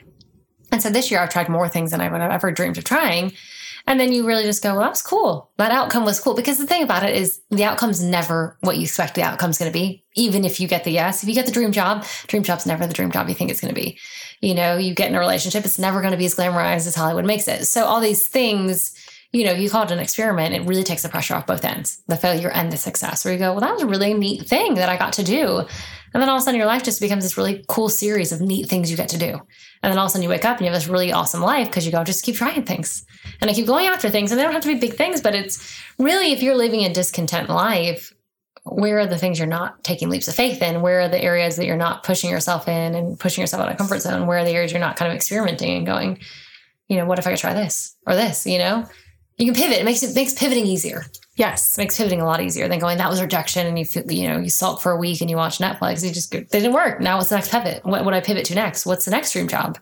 And so this year I've tried more things than I would have ever dreamed of trying. And then you really just go, well, that was cool. That outcome was cool. Because the thing about it is the outcome's never what you expect the outcome's going to be. Even if you get the yes, if you get the dream job's never the dream job you think it's going to be. You know, you get in a relationship, it's never going to be as glamorized as Hollywood makes it. So all these things, you know, you call it an experiment, it really takes the pressure off both ends, the failure and the success, where you go, well, that was a really neat thing that I got to do. And then all of a sudden your life just becomes this really cool series of neat things you get to do. And then all of a sudden you wake up and you have this really awesome life, because you go, just keep trying things. And I keep going after things, and they don't have to be big things, but it's really, if you're living a discontent life, where are the things you're not taking leaps of faith in? Where are the areas that you're not pushing yourself in and pushing yourself out of comfort zone? Where are the areas you're not kind of experimenting and going, you know, what if I could try this or this, you know? You can pivot. It makes pivoting easier. Yes. It makes pivoting a lot easier than going, that was rejection. And you feel, you know, you sulk for a week and you watch Netflix. You just go, they didn't work. Now what's the next pivot? What would I pivot to next? What's the next dream job?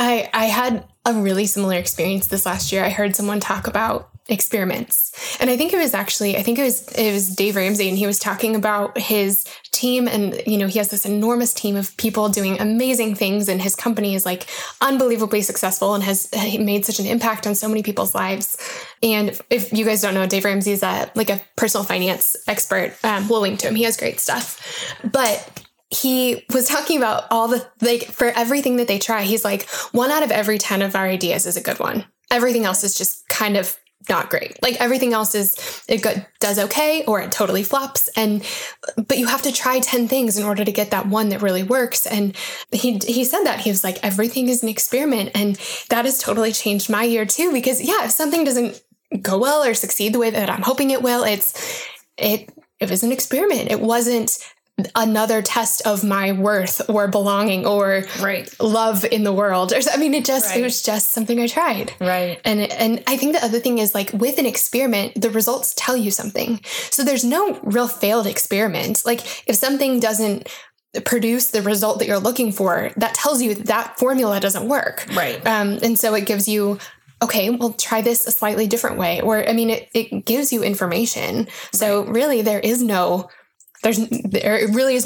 I had a really similar experience this last year. I heard someone talk about experiments. And I think it was actually, it was Dave Ramsey, and he was talking about his team, and, you know, he has this enormous team of people doing amazing things, and his company is like unbelievably successful and has made such an impact on so many people's lives. And if you guys don't know, Dave Ramsey is a personal finance expert. We'll link to him. He has great stuff, but he was talking about all the, like, for everything that they try, he's like, 1 out of every 10 of our ideas is a good one. Everything else is just kind of not great. Like everything else is, does okay, or it totally flops. But you have to try 10 things in order to get that one that really works. And he said that, he was like, everything is an experiment. And that has totally changed my year too, because yeah, if something doesn't go well or succeed the way that I'm hoping it will, it was an experiment. It wasn't another test of my worth or belonging or love in the world. I mean, it was just something I tried. Right. And I think the other thing is, like, with an experiment, the results tell you something. So there's no real failed experiment. Like if something doesn't produce the result that you're looking for, that tells you that formula doesn't work. Right. And so it gives you, okay, well, try this a slightly different way. Or, I mean, it gives you information. So really there really is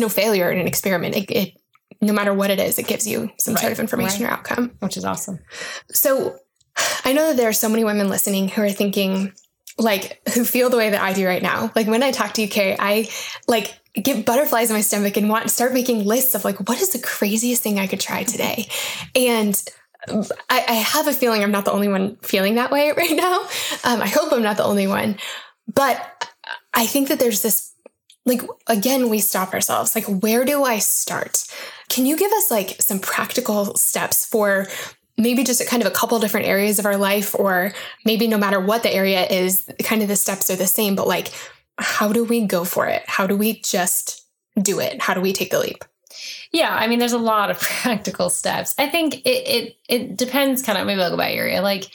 no failure in an experiment. It no matter what it is, it gives you some sort of information or outcome, which is awesome. So I know that there are so many women listening who are thinking, like who feel the way that I do right now. Like when I talk to you, Carrie, I like get butterflies in my stomach and want to start making lists of like, what is the craziest thing I could try today? And I have a feeling I'm not the only one feeling that way right now. I hope I'm not the only one, but I think that there's this, like, again, we stop ourselves. Like, where do I start? Can you give us like some practical steps for maybe just kind of a couple different areas of our life, or maybe no matter what the area is, kind of the steps are the same, but like, how do we go for it? How do we just do it? How do we take the leap? Yeah. I mean, there's a lot of practical steps. I think it depends kind of, maybe I'll go by area. Like,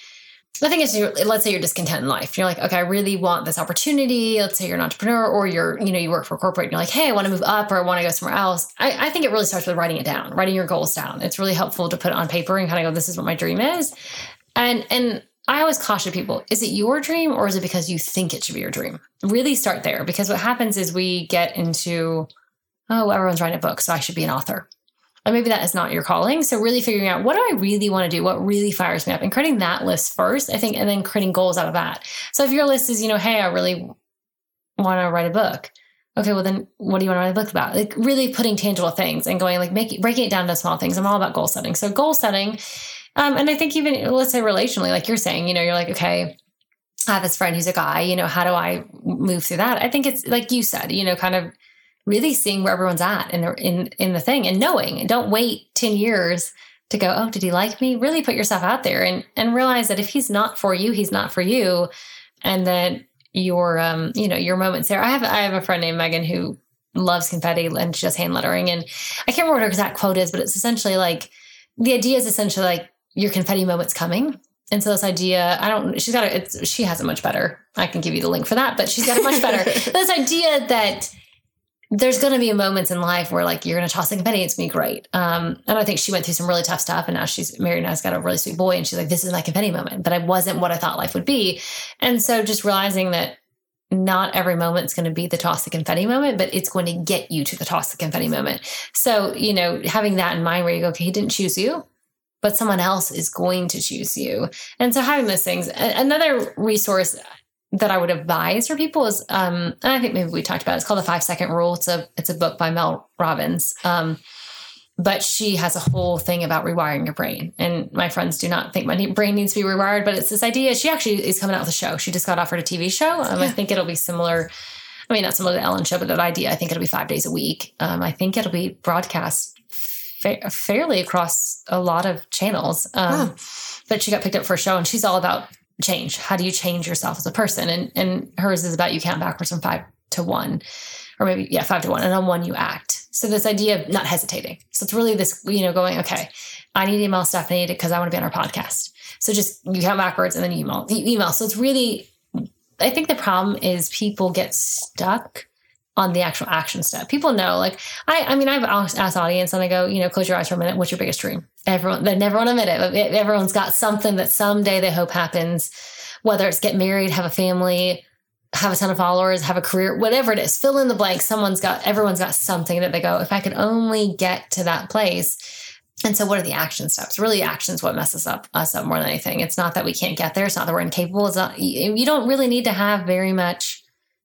I think it's, let's say you're discontent in life. You're like, okay, I really want this opportunity. Let's say you're an entrepreneur or you're, you know, you work for a corporate and you're like, hey, I want to move up or I want to go somewhere else. I think it really starts with writing it down, writing your goals down. It's really helpful to put it on paper and kind of go, this is what my dream is. And I always caution people, is it your dream or is it because you think it should be your dream? Really start there, because what happens is we get into, oh, everyone's writing a book, so I should be an author. And maybe that is not your calling. So really figuring out, what do I really want to do? What really fires me up? And creating that list first, I think, and then creating goals out of that. So if your list is, you know, hey, I really want to write a book. Okay, well then what do you want to write a book about? Like really putting tangible things and going like breaking it down into small things. I'm all about goal setting. So goal setting. And I think even, let's say relationally, like you're saying, you know, you're like, okay, I have this friend who's a guy, you know, how do I move through that? I think it's like you said, you know, kind of really seeing where everyone's at in the thing and knowing, and don't wait 10 years to go, oh, did he like me? Really put yourself out there and realize that if he's not for you, he's not for you. And that your, you know, your moments there. I have a friend named Megan who loves confetti and she does hand lettering. And I can't remember what her exact quote is, but it's essentially like, the idea is essentially like, your confetti moment's coming. And so this idea, she has it much better. I can give you the link for that, but she's got it much better. This idea that there's going to be moments in life where like, you're going to toss the confetti. It's going to be great. And I think she went through some really tough stuff and now she's married and has got a really sweet boy. And she's like, this is my confetti moment, but I wasn't what I thought life would be. And so just realizing that not every moment's going to be the toss the confetti moment, but it's going to get you to the toss the confetti moment. So, you know, having that in mind where you go, okay, he didn't choose you, but someone else is going to choose you. And so having those things, another resource that I would advise for people is, and I think maybe we talked about it, it's called the 5-second rule. It's a book by Mel Robbins. But she has a whole thing about rewiring your brain. And my friends do not think my brain needs to be rewired, but it's this idea. She actually is coming out with a show. She just got offered a TV show. I think it'll be similar. I mean, not similar to the Ellen show, but that idea, I think it'll be 5 days a week. I think it'll be broadcast fairly across a lot of channels. But she got picked up for a show and she's all about change. How do you change yourself as a person? And hers is about you count backwards from 5 to 1 or maybe 5 to 1 and on 1 you act. So this idea of not hesitating. So it's really this, you know, going, okay, I need to email Stephanie because I want to be on her podcast. So just you count backwards and then you email. So it's really, I think the problem is people get stuck on the actual action step. People know, like, I mean, I've asked audience and I go, you know, close your eyes for a minute. What's your biggest dream? They never want to admit it, but everyone's got something that someday they hope happens, whether it's get married, have a family, have a ton of followers, have a career, whatever it is, fill in the blank. Everyone's got something that they go, if I could only get to that place. And so what are the action steps? Really, action's what messes us up more than anything. It's not that we can't get there. It's not that we're incapable. It's not, you don't really need to have very much.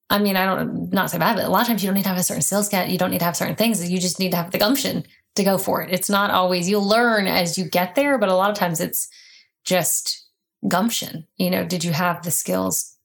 I mean, I don't, not so bad, but a lot of times you don't need to have a certain skill set. You don't need to have certain things. You just need to have the gumption to go for it. It's not always, you'll learn as you get there, but a lot of times it's just gumption. You know, did you have the skills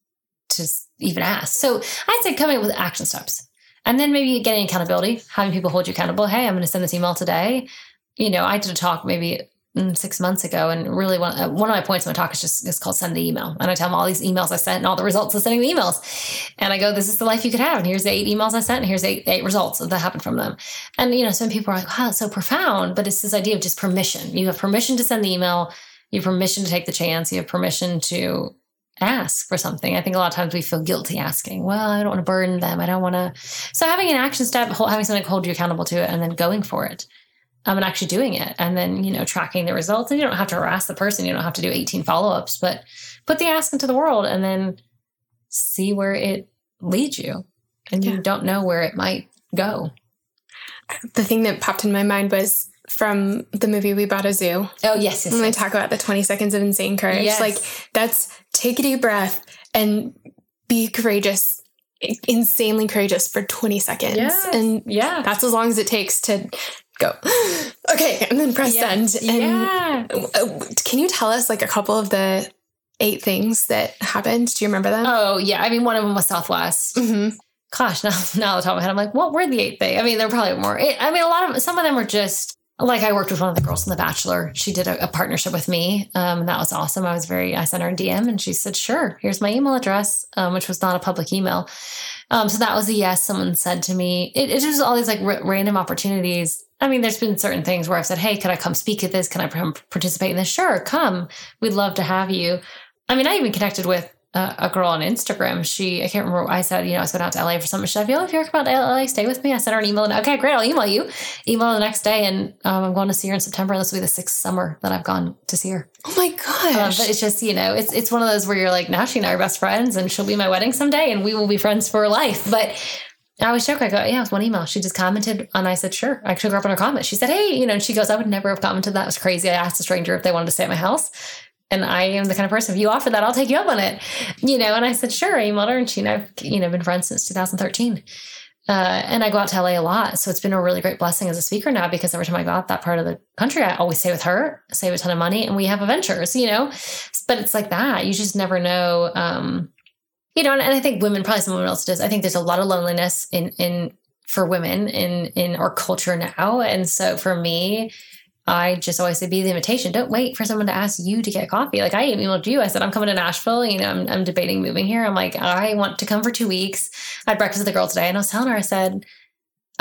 to even ask? So I'd say coming up with action steps and then maybe getting accountability, having people hold you accountable. Hey, I'm going to send this email today. You know, I did a talk maybe 6 months ago. And really one of my points in my talk is just, it's called send the email. And I tell them all these emails I sent and all the results of sending the emails. And I go, this is the life you could have. And here's the 8 emails I sent. And here's the eight results that happened from them. And, you know, some people are like, wow, it's so profound, but it's this idea of just permission. You have permission to send the email. You have permission to take the chance. You have permission to ask for something. I think a lot of times we feel guilty asking, well, I don't want to burden them. I don't want to. So having an action step, having something to hold you accountable to it and then going for it. And actually doing it and then, you know, tracking the results. And you don't have to harass the person. You don't have to do 18 follow-ups, but put the ask into the world and then see where it leads you. And You don't know where it might go. The thing that popped in my mind was from the movie We Bought a Zoo. Oh, yes. When they talk about the 20 seconds of insane courage, like that's take a deep breath and be courageous, insanely courageous for 20 seconds. Yes. And yeah, that's as long as it takes to go, okay, and then press send. And can you tell us like a couple of the 8 things that happened? Do you remember them? Oh yeah. I mean, one of them was Southwest. Mm-hmm. Gosh, now off the top of my head, I'm like, what were the 8 things? I mean, there are probably more. Some of them were just like, I worked with one of the girls in The Bachelor. She did a partnership with me. And that was awesome. I sent her a DM and she said, sure, here's my email address, which was not a public email. So that was a yes. Someone said to me, it's just all these like random opportunities. I mean, there's been certain things where I've said, hey, could I come speak at this? Can I participate in this? Sure. Come. We'd love to have you. I mean, I even connected with a girl on Instagram. I can't remember. I said, I was going out to LA for something. She said, if you're about LA, stay with me. I sent her an email. And, okay, great. I'll email you. Email the next day. And I'm going to see her in September. And this will be the 6th summer that I've gone to see her. Oh my gosh. But it's just, it's one of those where you're like, now she and I are best friends and she'll be my wedding someday and we will be friends for life. But I was shocked. I go, it was one email. She just commented and I said, sure. I took her up on her comment. She said, hey, and she goes, I would never have commented. That was crazy. I asked a stranger if they wanted to stay at my house. And I am the kind of person, if you offer that, I'll take you up on it. And I said, sure. I emailed her and she and I've, been friends since 2013. And I go out to LA a lot. So it's been a really great blessing as a speaker now, because every time I go out that part of the country, I always stay with her, save a ton of money, and we have adventures, but it's like that. You just never know. And I think women, probably someone else does. I think there's a lot of loneliness for women in our culture now. And so for me, I just always say, be the invitation. Don't wait for someone to ask you to get coffee. Like I emailed you. I said, I'm coming to Nashville. I'm debating moving here. I'm like, I want to come for 2 weeks. I had breakfast with a girl today and I was telling her, I said,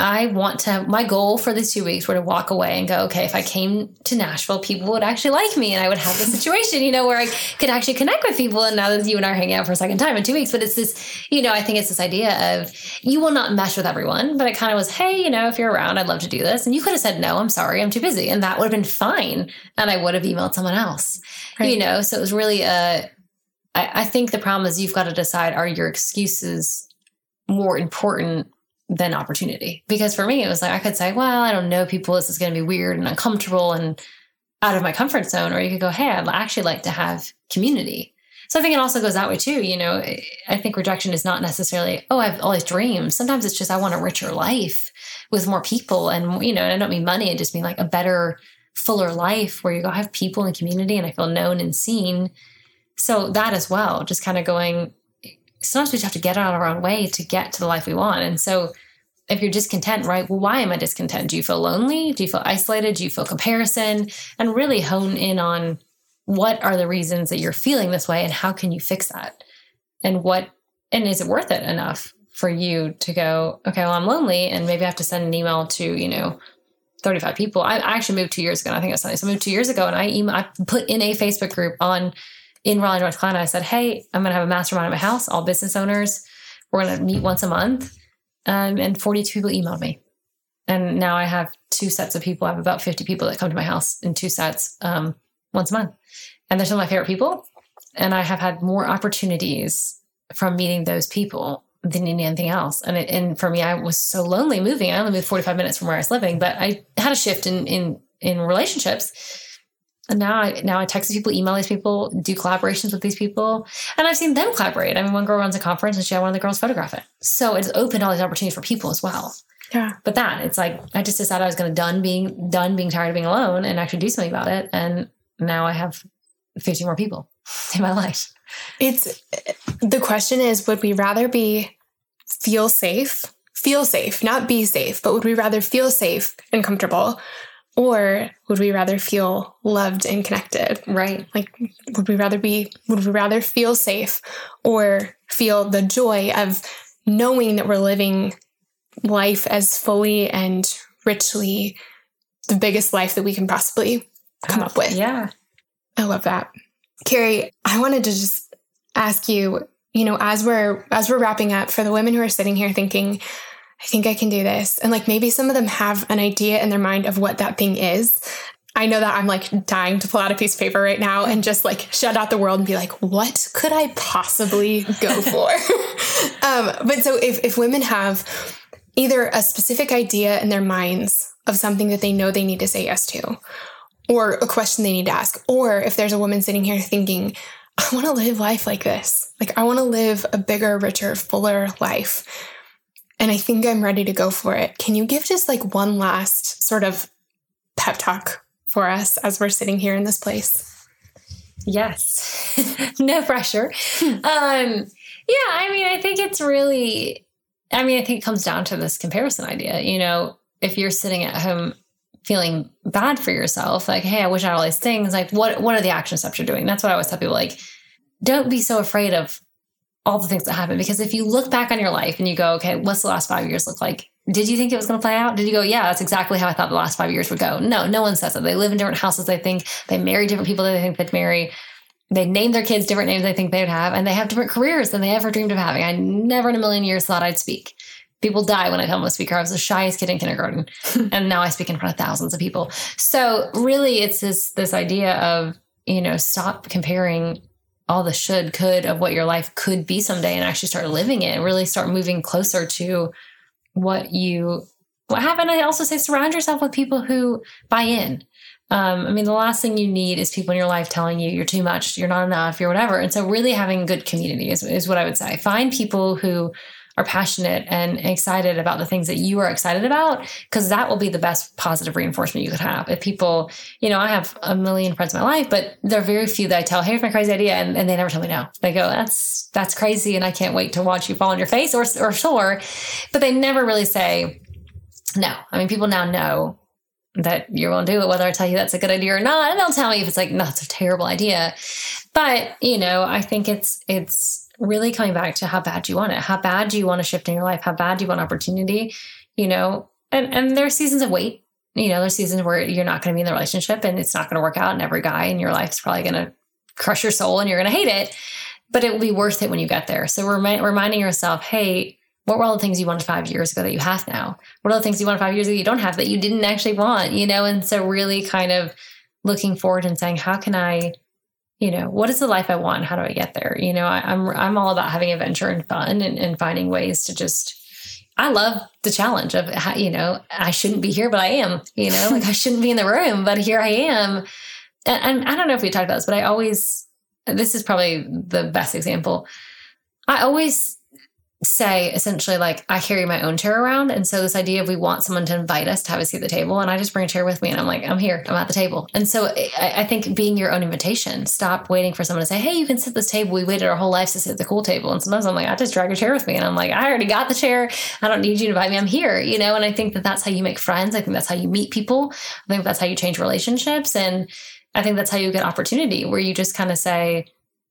my goal for these 2 weeks were to walk away and go, okay, if I came to Nashville, people would actually like me and I would have this situation, where I could actually connect with people. And now that you and I are hanging out for a second time in 2 weeks, but it's this, I think it's this idea of you will not mesh with everyone, but it kind of was, hey, if you're around, I'd love to do this. And you could have said, no, I'm sorry, I'm too busy. And that would have been fine. And I would have emailed someone else, right. So it was really, I think the problem is you've got to decide, are your excuses more important than opportunity? Because for me, it was like, I could say, well, I don't know people. This is going to be weird and uncomfortable and out of my comfort zone. Or you could go, hey, I'd actually like to have community. So I think it also goes that way too. I think rejection is not necessarily, oh, I have all these dreams. Sometimes it's just, I want a richer life with more people. And, and I don't mean money. I just mean like a better, fuller life where you go, I have people and community and I feel known and seen. So that as well, just kind of going, sometimes we just have to get out of our own way to get to the life we want. And so if you're discontent, right? Well, why am I discontent? Do you feel lonely? Do you feel isolated? Do you feel comparison? And really hone in on what are the reasons that you're feeling this way and how can you fix that? And is it worth it enough for you to go, okay, well, I'm lonely and maybe I have to send an email to, 35 people. I actually moved 2 years ago. And I think that's something. So I moved 2 years ago and I put in a Facebook group in Raleigh, North Carolina. I said, hey, I'm going to have a mastermind at my house, all business owners. We're going to meet once a month. And 42 people emailed me. And now I have 2 sets of people. I have about 50 people that come to my house in 2 sets once a month. And they're some of my favorite people. And I have had more opportunities from meeting those people than anything else. And for me, I was so lonely moving. I only moved 45 minutes from where I was living, but I had a shift in relationships. And now I text these people, email these people, do collaborations with these people. And I've seen them collaborate. I mean, one girl runs a conference and she had one of the girls photograph it. So it's opened all these opportunities for people as well. Yeah. But it's like, I just decided I was going to done being tired of being alone and actually do something about it. And now I have 50 more people in my life. The question is, would we rather feel safe, not be safe, but would we rather feel safe and comfortable? Or would we rather feel loved and connected? Right. Like, would we rather feel safe or feel the joy of knowing that we're living life as fully and richly, the biggest life that we can possibly come up with? Yeah. I love that. Carrie, I wanted to just ask you, as we're wrapping up, for the women who are sitting here thinking, I think I can do this. And maybe some of them have an idea in their mind of what that thing is. I know that I'm dying to pull out a piece of paper right now and just shut out the world and be like, what could I possibly go for? But so if women have either a specific idea in their minds of something that they know they need to say yes to, or a question they need to ask, or if there's a woman sitting here thinking, I want to live life like this. Like, I want to live a bigger, richer, fuller life. And I think I'm ready to go for it. Can you give just like one last sort of pep talk for us as we're sitting here in this place? Yes. No pressure. Yeah. I mean, I think it's really, I mean, I think it comes down to this comparison idea. You know, if you're sitting at home feeling bad for yourself, like, hey, I wish I had all these things. Like, what are the action steps you're doing? That's what I always tell people. Like, don't be so afraid of all the things that happen, because if you look back on your life and you go, okay, what's the last 5 years look like? Did you think it was going to play out? Did you go, yeah, that's exactly how I thought the last 5 years would go? No, no one says that. They live in different houses, they think. They marry different people that they think they'd marry. They name their kids different names they think they would have. And they have different careers than they ever dreamed of having. I never in a million years thought I'd speak. People die when I tell them to speak. I was the shyest kid in kindergarten. And now I speak in front of thousands of people. So really it's this idea of, you know, stop comparing all the should, could of what your life could be someday and actually start living it and really start moving closer to what happened. I also say surround yourself with people who buy in. I mean, the last thing you need is people in your life telling you you're too much, you're not enough, you're whatever. And so really having good community is what I would say. Find people who are passionate and excited about the things that you are excited about, because that will be the best positive reinforcement you could have. If people, you know, I have a million friends in my life, but there are very few that I tell, hey, here's my crazy idea. And they never tell me no. They go, that's crazy. And I can't wait to watch you fall on your face or sore. But they never really say no. I mean, people now know that you're going to do it, whether I tell you that's a good idea or not. And they'll tell me if it's like, no, it's a terrible idea. But, you know, I think it's really coming back to how bad you want it. How bad do you want to shift in your life? How bad do you want opportunity? You know, and there are seasons of wait. You know, there's seasons where you're not going to be in the relationship and it's not going to work out. And every guy in your life is probably going to crush your soul and you're going to hate it, but it will be worth it when you get there. So reminding yourself, hey, what were all the things you wanted 5 years ago that you have now? What are the things you wanted 5 years ago you don't have that you didn't actually want, you know? And so really kind of looking forward and saying, how can I, you know, what is the life I want? How do I get there? You know, I'm all about having adventure and fun and finding ways to just, I love the challenge of, you know, I shouldn't be here, but I am, you know, like I shouldn't be in the room, but here I am. And I don't know if we talked about this, but this is probably the best example. I always say essentially like I carry my own chair around. And so this idea of we want someone to invite us to have a seat at the table, and I just bring a chair with me and I'm like, I'm here, I'm at the table. And so I think being your own invitation, stop waiting for someone to say, hey, you can sit at this table. We waited our whole lives to sit at the cool table. And sometimes I'm like, I just drag a chair with me. And I'm like, I already got the chair. I don't need you to invite me. I'm here, you know? And I think that that's how you make friends. I think that's how you meet people. I think that's how you change relationships. And I think that's how you get opportunity, where you just kind of say,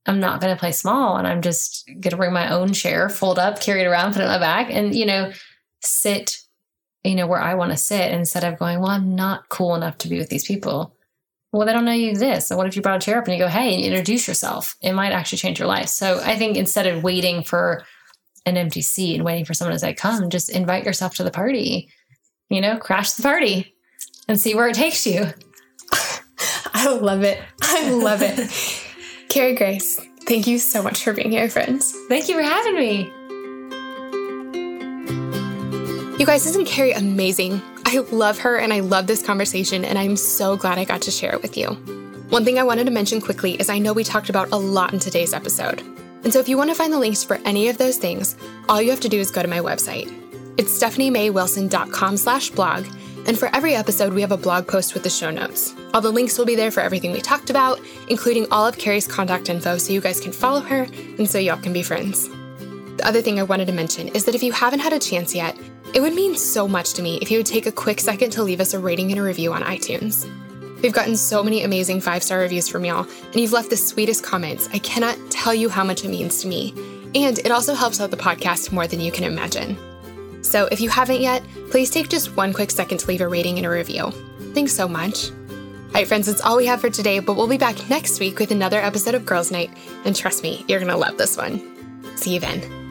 I'm not going to play small, and I'm just going to bring my own chair, fold up, carry it around, put it on my back, and, you know, sit, you know, where I want to sit, instead of going, well, I'm not cool enough to be with these people. Well, they don't know you exist. So what if you brought a chair up and you go, hey, and introduce yourself? It might actually change your life. So I think instead of waiting for an empty seat and waiting for someone to say, come, just invite yourself to the party, you know, crash the party and see where it takes you. I love it. I love it. Carrie Grace, thank you so much for being here, friends. Thank you for having me. You guys, isn't Carrie amazing? I love her and I love this conversation, and I'm so glad I got to share it with you. One thing I wanted to mention quickly is I know we talked about a lot in today's episode. And so if you want to find the links for any of those things, all you have to do is go to my website. It's stephaniemaywilson.com/blog. And for every episode, we have a blog post with the show notes. All the links will be there for everything we talked about, including all of Carrie's contact info, so you guys can follow her and so y'all can be friends. The other thing I wanted to mention is that if you haven't had a chance yet, it would mean so much to me if you would take a quick second to leave us a rating and a review on iTunes. We've gotten so many amazing 5-star reviews from y'all, and you've left the sweetest comments. I cannot tell you how much it means to me. And it also helps out the podcast more than you can imagine. So if you haven't yet, please take just one quick second to leave a rating and a review. Thanks so much. All right, friends, that's all we have for today, but we'll be back next week with another episode of Girls' Night. And trust me, you're going to love this one. See you then.